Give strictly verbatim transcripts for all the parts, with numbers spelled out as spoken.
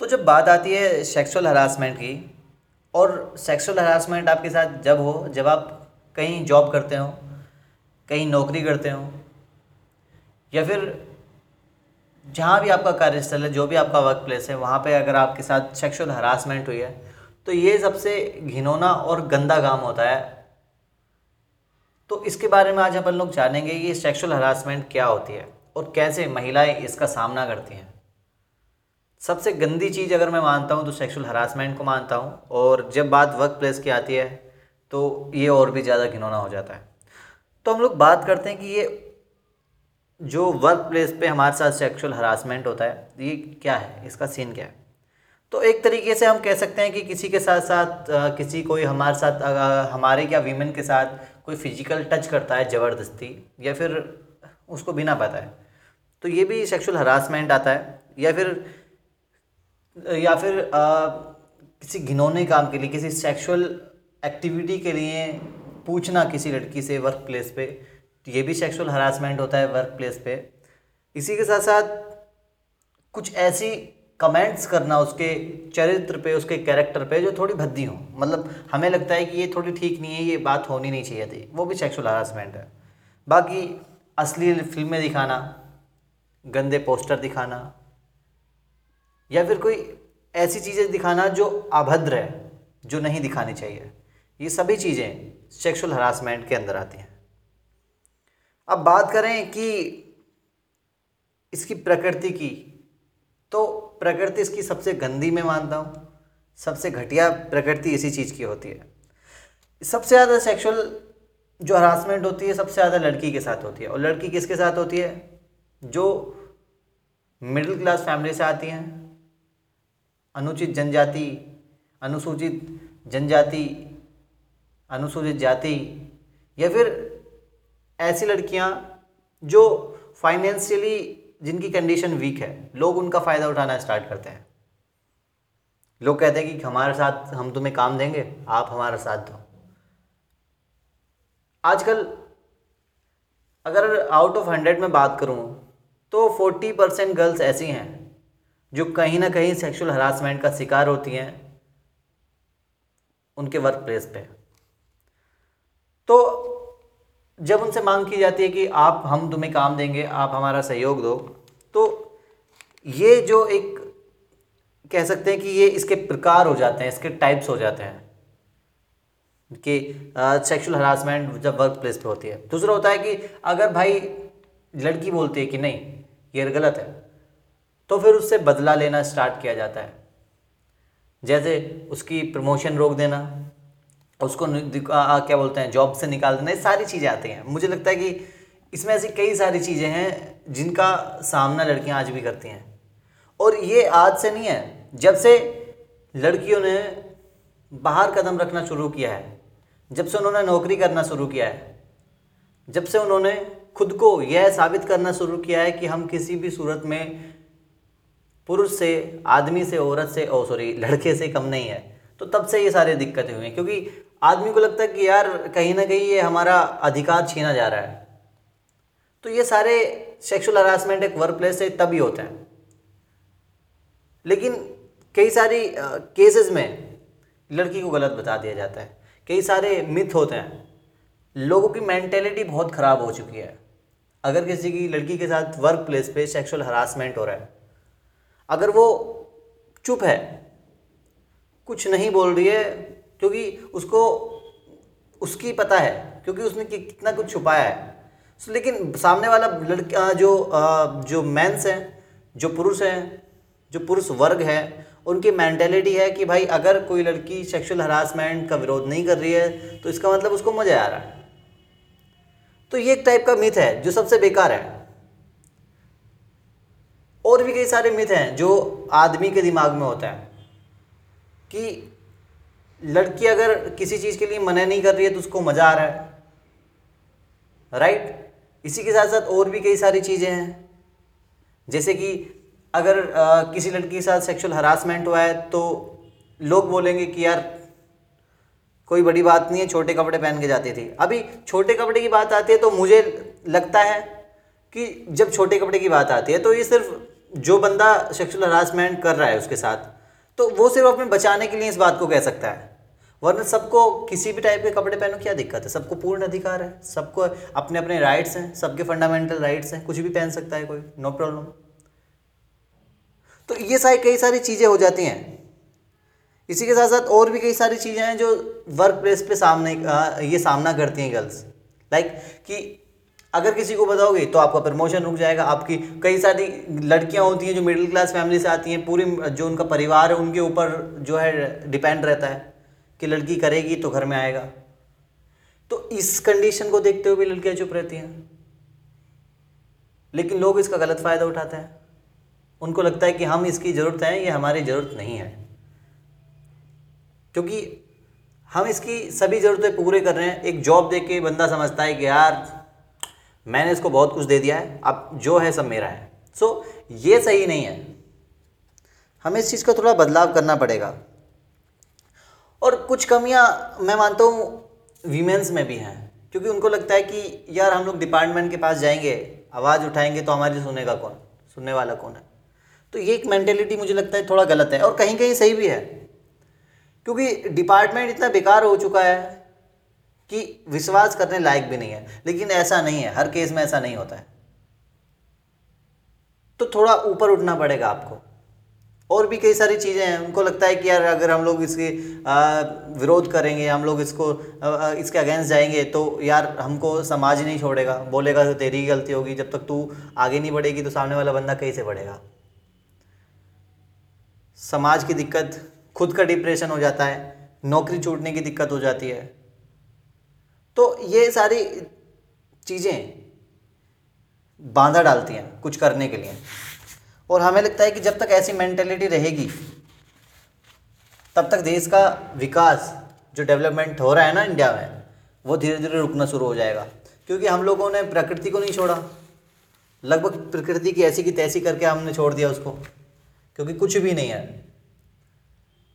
तो जब बात आती है सेक्सुअल हरासमेंट की, और सेक्सुअल हरासमेंट आपके साथ जब हो जब आप कहीं जॉब करते हो, कहीं नौकरी करते हो, या फिर जहाँ भी आपका कार्यस्थल है, जो भी आपका वर्क प्लेस है, वहाँ पे अगर आपके साथ सेक्सुअल हरासमेंट हुई है तो ये सबसे घिनौना और गंदा काम होता है। तो इसके बारे में आज अपन लोग जानेंगे कि सेक्सुअल हरासमेंट क्या होती है और कैसे महिलाएं इसका सामना करती हैं। सबसे गंदी चीज़ अगर मैं मानता हूँ तो सेक्सुअल हरासमेंट को मानता हूँ, और जब बात वर्क प्लेस की आती है तो ये और भी ज़्यादा घिनौना हो जाता है। तो हम लोग बात करते हैं कि ये जो वर्क प्लेस पे हमारे साथ सेक्सुअल हरासमेंट होता है ये क्या है, इसका सीन क्या है। तो एक तरीके से हम कह सकते हैं कि किसी के साथ साथ आ, किसी कोई हमारे साथ आ, हमारे या वीमेन के साथ कोई फिजिकल टच करता है ज़बरदस्ती, या फिर उसको बिना पता है, तो ये भी सेक्सुअल हरासमेंट आता है। या फिर या फिर आ, किसी घिनौने काम के लिए, किसी सेक्सुअल एक्टिविटी के लिए पूछना किसी लड़की से वर्क प्लेस पे, तो ये भी सेक्सुअल हरासमेंट होता है वर्क प्लेस पे। इसी के साथ साथ कुछ ऐसी कमेंट्स करना उसके चरित्र पे, उसके कैरेक्टर पे, जो थोड़ी भद्दी हो, मतलब हमें लगता है कि ये थोड़ी ठीक नहीं है, ये बात होनी नहीं चाहिए थी, वो भी सेक्सुअल हरासमेंट है। बाकी अश्लील फिल्में दिखाना, गंदे पोस्टर दिखाना, या फिर कोई ऐसी चीज़ें दिखाना जो अभद्र है, जो नहीं दिखानी चाहिए, ये सभी चीज़ें सेक्सुअल हरासमेंट के अंदर आती हैं। अब बात करें कि इसकी प्रकृति की, तो प्रकृति इसकी सबसे गंदी मैं मानता हूँ, सबसे घटिया प्रकृति इसी चीज़ की होती है। सबसे ज़्यादा सेक्सुअल जो हरासमेंट होती है सबसे ज़्यादा लड़की के साथ होती है, और लड़की किसके साथ होती है, जो मिडिल क्लास फैमिली से आती हैं, अनुचित जनजाति, अनुसूचित जनजाति, अनुसूचित जाति, या फिर ऐसी लड़कियां जो फाइनेंशियली जिनकी कंडीशन वीक है, लोग उनका फ़ायदा उठाना स्टार्ट करते हैं। लोग कहते हैं कि हमारे साथ, हम तुम्हें काम देंगे, आप हमारा साथ दो। आजकल अगर आउट ऑफ हंड्रेड में बात करूँ तो फोर्टी परसेंट गर्ल्स ऐसी हैं जो कहीं ना कहीं सेक्सुअल हरासमेंट का शिकार होती हैं उनके वर्क प्लेस पे। तो जब उनसे मांग की जाती है कि आप, हम तुम्हें काम देंगे, आप हमारा सहयोग दो, तो ये जो एक कह सकते हैं कि ये इसके प्रकार हो जाते हैं, इसके टाइप्स हो जाते हैं कि सेक्सुअल हरासमेंट जब वर्क प्लेस पे होती है। दूसरा होता है कि अगर भाई लड़की बोलती है कि नहीं ये गलत है, तो फिर उससे बदला लेना स्टार्ट किया जाता है, जैसे उसकी प्रमोशन रोक देना, उसको आ, क्या बोलते हैं, जॉब से निकाल देना, ये सारी चीज़ें आती हैं। मुझे लगता है कि इसमें ऐसी कई सारी चीज़ें हैं जिनका सामना लड़कियां आज भी करती हैं, और ये आज से नहीं है, जब से लड़कियों ने बाहर कदम रखना शुरू किया है, जब से उन्होंने नौकरी करना शुरू किया है, जब से उन्होंने खुद को यह साबित करना शुरू किया है कि हम किसी भी सूरत में पुरुष से, आदमी से, औरत से, ओ सॉरी लड़के से कम नहीं है, तो तब से ये सारी दिक्कतें हुई हैं। क्योंकि आदमी को लगता है कि यार कहीं ना कहीं ये हमारा अधिकार छीना जा रहा है, तो ये सारे सेक्सुअल हरासमेंट एक वर्क प्लेस से तब ही होता है। लेकिन कई सारी केसेस में लड़की को गलत बता दिया जाता है, कई सारे मिथ होते हैं, लोगों की मेंटेलिटी बहुत ख़राब हो चुकी है। अगर किसी की लड़की के साथ वर्क प्लेस पे सेक्सुअल हरासमेंट हो रहा है, अगर वो चुप है, कुछ नहीं बोल रही है, क्योंकि उसको उसकी पता है, क्योंकि उसने कि, कितना कुछ छुपाया है, so, लेकिन सामने वाला लड़का जो जो मेंस हैं, जो पुरुष हैं, जो पुरुष वर्ग है, उनकी मेंटेलिटी है कि भाई अगर कोई लड़की सेक्सुअल हरासमेंट का विरोध नहीं कर रही है तो इसका मतलब उसको मज़ा आ रहा है। तो ये एक टाइप का मिथ है जो सबसे बेकार है। और भी कई सारे मिथ हैं जो आदमी के दिमाग में होता है कि लड़की अगर किसी चीज़ के लिए मना नहीं कर रही है तो उसको मज़ा आ रहा है, राइट। इसी के साथ साथ और भी कई सारी चीज़ें हैं, जैसे कि अगर आ, किसी लड़की के साथ सेक्सुअल हरासमेंट हुआ है तो लोग बोलेंगे कि यार कोई बड़ी बात नहीं है, छोटे कपड़े पहन के जाती थी। अभी छोटे कपड़े की बात आती है तो मुझे लगता है कि जब छोटे कपड़े की बात आती है तो ये सिर्फ जो बंदा सेक्सुअल हरासमेंट कर रहा है उसके साथ, तो वो सिर्फ अपने बचाने के लिए इस बात को कह सकता है, वरना सबको किसी भी टाइप के कपड़े पहनो क्या दिक्कत है, सबको पूर्ण अधिकार है, सबको अपने अपने राइट्स हैं, सबके फंडामेंटल राइट्स हैं, कुछ भी पहन सकता है कोई, नो प्रॉब्लम। तो ये सारी कई सारी चीज़ें हो जाती हैं। इसी के साथ साथ और भी कई सारी चीज़ें हैं जो वर्क प्लेस पे सामने ये सामना करती हैं गर्ल्स, लाइक कि अगर किसी को बताओगे तो आपका प्रमोशन रुक जाएगा। आपकी कई सारी लड़कियां होती हैं जो मिडिल क्लास फैमिली से आती हैं, पूरी जो उनका परिवार है उनके ऊपर जो है डिपेंड रहता है कि लड़की करेगी तो घर में आएगा, तो इस कंडीशन को देखते हुए भी लड़कियाँ चुप रहती हैं। लेकिन लोग इसका गलत फ़ायदा उठाते हैं, उनको लगता है कि हम इसकी ज़रूरत है, ये हमारी ज़रूरत नहीं है, क्योंकि हम इसकी सभी ज़रूरतें पूरे कर रहे हैं। एक जॉब दे के बंदा समझता है कि यार मैंने इसको बहुत कुछ दे दिया है, अब जो है सब मेरा है। सो so, ये सही नहीं है, हमें इस चीज़ का थोड़ा बदलाव करना पड़ेगा। और कुछ कमियां मैं मानता हूँ वीमेंस में भी हैं, क्योंकि उनको लगता है कि यार हम लोग डिपार्टमेंट के पास जाएंगे, आवाज़ उठाएंगे तो हमारी सुनेगा कौन, सुनने वाला कौन है। तो ये एक मैंटेलिटी मुझे लगता है थोड़ा गलत है, और कहीं कहीं सही भी है, क्योंकि डिपार्टमेंट इतना बेकार हो चुका है कि विश्वास करने लायक भी नहीं है। लेकिन ऐसा नहीं है, हर केस में ऐसा नहीं होता है, तो थोड़ा ऊपर उठना पड़ेगा आपको। और भी कई सारी चीज़ें हैं, उनको लगता है कि यार अगर हम लोग इसके विरोध करेंगे, हम लोग इसको आ, इसके अगेंस्ट जाएंगे तो यार हमको समाज नहीं छोड़ेगा, बोलेगा तो तेरी गलती होगी, जब तक तू आगे नहीं बढ़ेगी तो सामने वाला बंदा कैसे बढ़ेगा। समाज की दिक्कत, खुद का डिप्रेशन हो जाता है, नौकरी छूटने की दिक्कत हो जाती है। तो ये सारी चीज़ें बांधा डालती हैं कुछ करने के लिए, और हमें लगता है कि जब तक ऐसी मेंटेलिटी रहेगी तब तक देश का विकास जो डेवलपमेंट हो रहा है ना इंडिया में, वो धीरे धीरे रुकना शुरू हो जाएगा। क्योंकि हम लोगों ने प्रकृति को नहीं छोड़ा, लगभग प्रकृति की ऐसी की तैसी करके हमने छोड़ दिया उसको, क्योंकि कुछ भी नहीं है।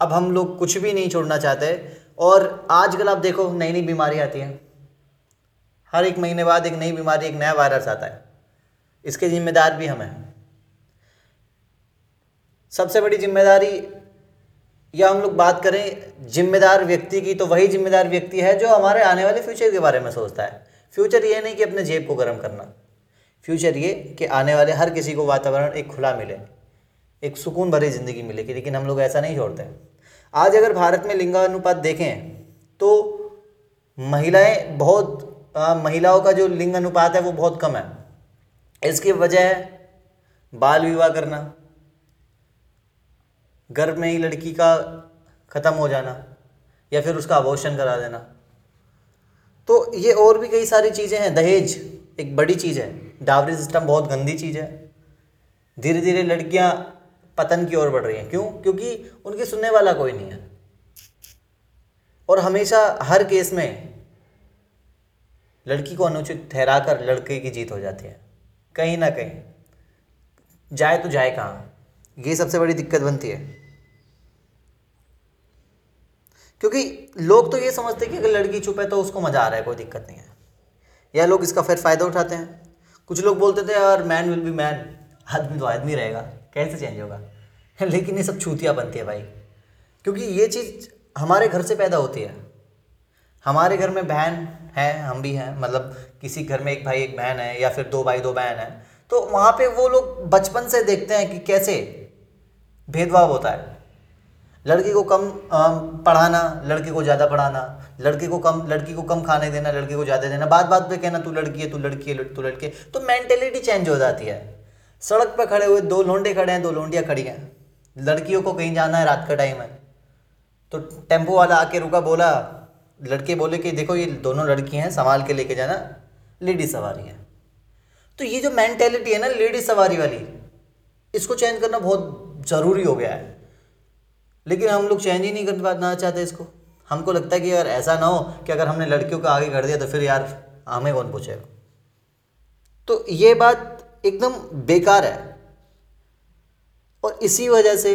अब हम लोग कुछ भी नहीं छोड़ना चाहते, और आजकल आप देखो नई नई बीमारी आती है, हर एक महीने बाद एक नई बीमारी, एक नया वायरस आता है, इसके जिम्मेदार भी हम हैं। सबसे बड़ी जिम्मेदारी, या हम लोग बात करें जिम्मेदार व्यक्ति की, तो वही जिम्मेदार व्यक्ति है जो हमारे आने वाले फ्यूचर के बारे में सोचता है। फ्यूचर ये नहीं कि अपने जेब को गर्म करना, फ्यूचर ये कि आने वाले हर किसी को वातावरण एक खुला मिले, एक सुकून भरी ज़िंदगी मिलेगी। लेकिन हम लोग ऐसा नहीं छोड़ते। आज अगर भारत में लिंगानुपात देखें तो महिलाएं बहुत आ, महिलाओं का जो लिंग अनुपात है वो बहुत कम है। इसकी वजह है बाल विवाह करना, गर्भ में ही लड़की का ख़त्म हो जाना या फिर उसका अबॉर्शन करा देना। तो ये और भी कई सारी चीज़ें हैं। दहेज एक बड़ी चीज़ है, डावरी सिस्टम बहुत गंदी चीज़ है। धीरे धीरे लड़कियां पतन की ओर बढ़ रही हैं, क्यों? क्योंकि उनके सुनने वाला कोई नहीं है। और हमेशा हर केस में लड़की को अनुचित ठहरा कर लड़के की जीत हो जाती है, कहीं ना कहीं जाए तो जाए कहाँ, ये सबसे बड़ी दिक्कत बनती है। क्योंकि लोग तो ये समझते हैं कि अगर लड़की चुप है तो उसको मज़ा आ रहा है, कोई दिक्कत नहीं है, या लोग इसका फिर फ़ायदा उठाते हैं। कुछ लोग बोलते थे यार मैन विल बी मैन, आदमी तो आदमी रहेगा, कैसे चेंज होगा। लेकिन ये सब छूतियाँ बनती है भाई, क्योंकि ये चीज़ हमारे घर से पैदा होती है। हमारे घर में बहन है, हम भी हैं, मतलब किसी घर में एक भाई एक बहन है या फिर दो भाई दो बहन है, तो वहाँ पे वो लोग बचपन से देखते हैं कि कैसे भेदभाव होता है। लड़की को कम पढ़ाना, लड़के को ज़्यादा पढ़ाना, लड़के को कम लड़की को कम खाने देना, लड़के को ज़्यादा देना, बात बात पे कहना तू लड़की है, तू लड़की है, तू लड़की है। तो मैंटेलिटी चेंज हो जाती है। सड़क पर खड़े हुए दो लोंडे खड़े हैं, दो लोंडियाँ खड़ी हैं, लड़कियों को कहीं जाना है, रात का टाइम है, तो टेम्पो वाला आके रुका, बोला, लड़के बोले कि देखो ये दोनों लड़की हैं, संभाल के लेके जाना, लेडीज सवारी है। तो ये जो मेंटेलिटी है ना लेडीज सवारी वाली, इसको चेंज करना बहुत ज़रूरी हो गया है। लेकिन हम लोग चेंज ही नहीं करना चाहते इसको। हमको लगता है कि यार ऐसा ना हो कि अगर हमने लड़कियों को आगे कर दिया तो फिर यार हमें कौन पूछेगा। तो ये बात एकदम बेकार है, और इसी वजह से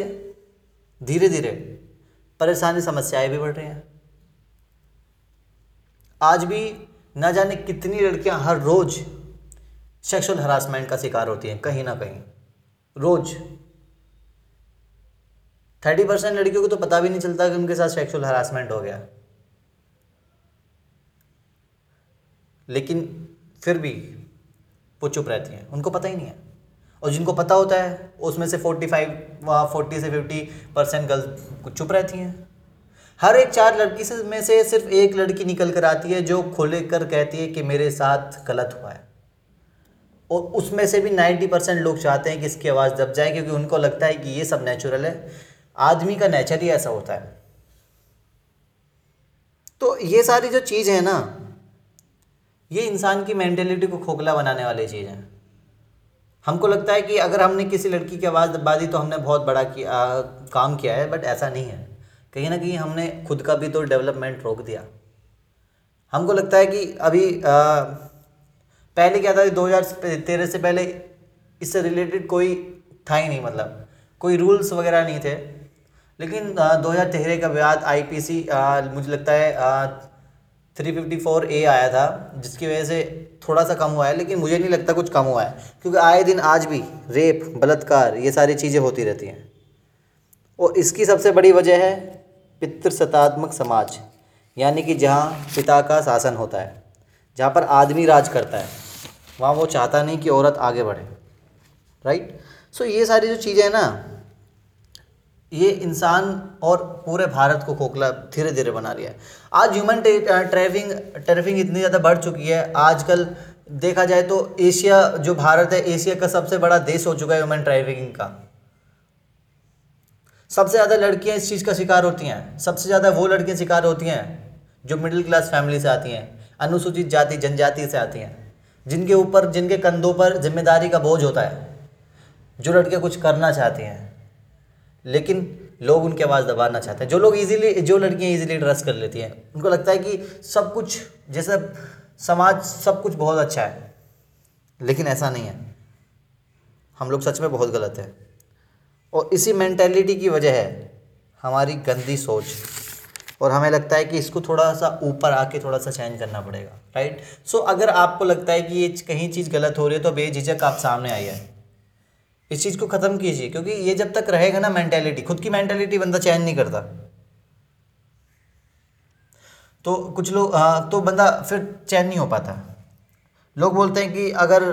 धीरे धीरे परेशानी समस्याएं भी बढ़ रही हैं। आज भी ना जाने कितनी लड़कियां हर रोज सेक्सुअल हरासमेंट का शिकार होती हैं कहीं ना कहीं। रोज। थर्टी परसेंट लड़कियों को तो पता भी नहीं चलता कि उनके साथ सेक्सुअल हरासमेंट हो गया, लेकिन फिर भी वो चुप रहती हैं, उनको पता ही नहीं है। और जिनको पता होता है उसमें से फोर्टी फाइव फोर्टी से फिफ्टी परसेंट गर्ल्स चुप रहती हैं। हर एक चार लड़की से में से सिर्फ एक लड़की निकल कर आती है जो खुले कर कहती है कि मेरे साथ गलत हुआ है, और उसमें से भी नाइन्टी परसेंट लोग चाहते हैं कि इसकी आवाज़ दब जाए, क्योंकि उनको लगता है कि ये सब नेचुरल है, आदमी का नेचर ही ऐसा होता है। तो ये सारी जो चीज़ है ना, ये इंसान की मेंटेलिटी को खोखला बनाने वाली चीज़ है। हमको लगता है कि अगर हमने किसी लड़की की आवाज़ दबा दी तो हमने बहुत बड़ा किया, आ, काम किया है, बट ऐसा नहीं है। कहीं ना कहीं हमने खुद का भी तो डेवलपमेंट रोक दिया। हमको लगता है कि अभी आ, पहले क्या था, दो हज़ार तेरह से पहले इससे रिलेटेड कोई था ही नहीं, मतलब कोई रूल्स वगैरह नहीं थे। लेकिन दो हज़ार तेरह के बाद आई पी सी मुझे लगता है थ्री फिफ्टी फोर ए आया था, जिसकी वजह से थोड़ा सा कम हुआ है, लेकिन मुझे नहीं लगता कुछ कम हुआ है, क्योंकि आए दिन आज भी रेप, बलात्कार, ये सारी चीज़ें होती रहती हैं। और इसकी सबसे बड़ी वजह है पितृसत्तात्मक समाज, यानी कि जहाँ पिता का शासन होता है, जहाँ पर आदमी राज करता है, वहाँ वो चाहता नहीं कि औरत आगे बढ़े, राइट। सो ये सारी जो चीज़ें हैं ना, ये इंसान और पूरे भारत को खोखला धीरे धीरे बना रही है। आज ह्यूमन ट्रैफिंग ट्रैफिंग इतनी ज़्यादा बढ़ चुकी है, आजकल देखा जाए तो एशिया, जो भारत है, एशिया का सबसे बड़ा देश हो चुका है ह्यूमन ट्रैफिकिंग का। सबसे ज़्यादा लड़कियां इस चीज़ का शिकार होती हैं। सबसे ज़्यादा वो लड़कियां शिकार होती हैं जो मिडिल क्लास फैमिली से आती हैं, अनुसूचित जाति जनजाति से आती हैं, जिनके ऊपर, जिनके कंधों पर जिम्मेदारी का बोझ होता है, जो लड़कियाँ कुछ करना चाहती हैं लेकिन लोग उनकी आवाज़ दबाना चाहते हैं। जो लोग इजीली जो लड़कियां इजीली ट्रस्ट कर लेती हैं, उनको लगता है कि सब कुछ, जैसे समाज सब कुछ बहुत अच्छा है, लेकिन ऐसा नहीं है। हम लोग सच में बहुत गलत हैं, और इसी मेंटेलिटी की वजह है हमारी गंदी सोच, और हमें लगता है कि इसको थोड़ा सा ऊपर आके थोड़ा सा चेंज करना पड़ेगा, राइट। सो अगर आपको लगता है कि ये कहीं चीज़ गलत हो रही है तो बेझिझक आप सामने आई है, इस चीज़ को ख़त्म कीजिए, क्योंकि ये जब तक रहेगा ना मेंटेलिटी, खुद की मेंटेलिटी बंदा चैन नहीं करता। तो कुछ लोग तो बंदा फिर चैन नहीं हो पाता। लोग बोलते हैं कि अगर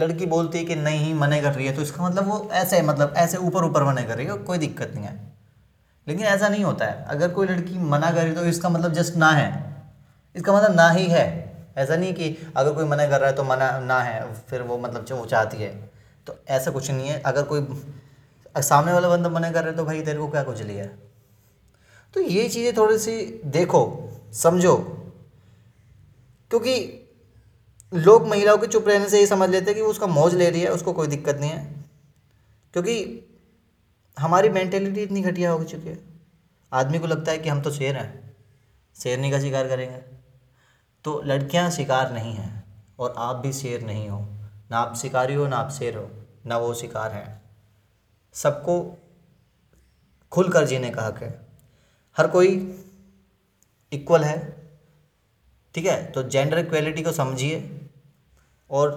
लड़की बोलती है कि नहीं मने कर रही है तो इसका मतलब वो ऐसे है, मतलब ऐसे ऊपर ऊपर मने कर रही है, कोई दिक्कत नहीं है। लेकिन ऐसा नहीं होता है। अगर कोई लड़की मना कर रही है तो इसका मतलब जस्ट ना है, इसका मतलब ना ही है। ऐसा नहीं कि अगर कोई मना कर रहा है तो मना ना है, फिर वो मतलब जो वो चाहती है, तो ऐसा कुछ नहीं है। अगर कोई सामने वाला बंदा मना कर रहे तो भाई तेरे को क्या कुछ लिया है। तो ये चीज़ें थोड़ी सी देखो, समझो, क्योंकि लोग महिलाओं के चुप रहने से ये समझ लेते हैं कि वो उसका मौज ले रही है, उसको कोई दिक्कत नहीं है। क्योंकि हमारी मेंटेलिटी इतनी घटिया हो चुकी है, आदमी को लगता है कि हम तो शेर हैं, शेरनी का शिकार करेंगे। तो लड़कियाँ शिकार नहीं हैं, और आप भी शेर नहीं हो, ना आप शिकारी हो, ना आप शेर हो, ना वो शिकार है। सबको खुल कर जीने का हक है, हर कोई इक्वल है, ठीक है। तो जेंडर इक्वलिटी को समझिए और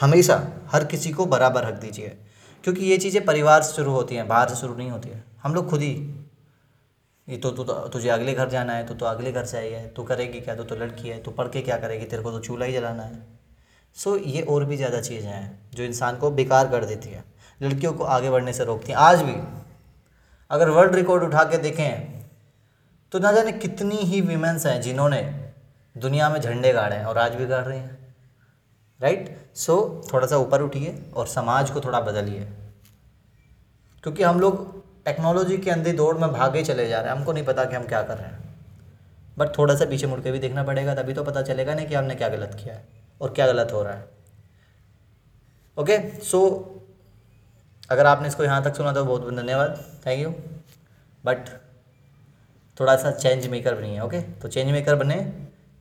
हमेशा हर किसी को बराबर हक दीजिए, क्योंकि ये चीज़ें परिवार से शुरू होती हैं, बाहर से शुरू नहीं होती है। हम लोग खुद ही ये तो, तो, तो तुझे अगले घर जाना है तो तो अगले घर से आई है, तू करेगी क्या, तो तो लड़की है, तू पढ़ के क्या करेगी, तेरे को तो चूल्हा ही जलाना है। सो so, ये और भी ज़्यादा चीज़ें हैं जो इंसान को बेकार कर देती है, लड़कियों को आगे बढ़ने से रोकती हैं। आज भी अगर वर्ल्ड रिकॉर्ड उठा के देखें तो ना जाने कितनी ही वीमेंस हैं जिन्होंने दुनिया में झंडे गाड़े हैं और आज भी गाड़ रही हैं, राइट। सो so, थोड़ा सा ऊपर उठिए और समाज को थोड़ा बदलिए, क्योंकि हम लोग टेक्नोलॉजी के अंधे दौड़ में भागे चले जा रहे हैं। हमको नहीं पता कि हम क्या कर रहे हैं, बट थोड़ा सा पीछे मुड़ के भी देखना पड़ेगा, तभी तो पता चलेगा ना कि हमने क्या गलत किया है और क्या गलत हो रहा है। ओके सो अगर आपने इसको यहाँ तक सुना तो बहुत बहुत धन्यवाद, थैंक यू। बट थोड़ा सा चेंज मेकर बनिए, ओके। तो चेंज मेकर बने,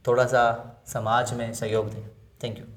थोड़ा सा समाज में सहयोग दें। Thank you.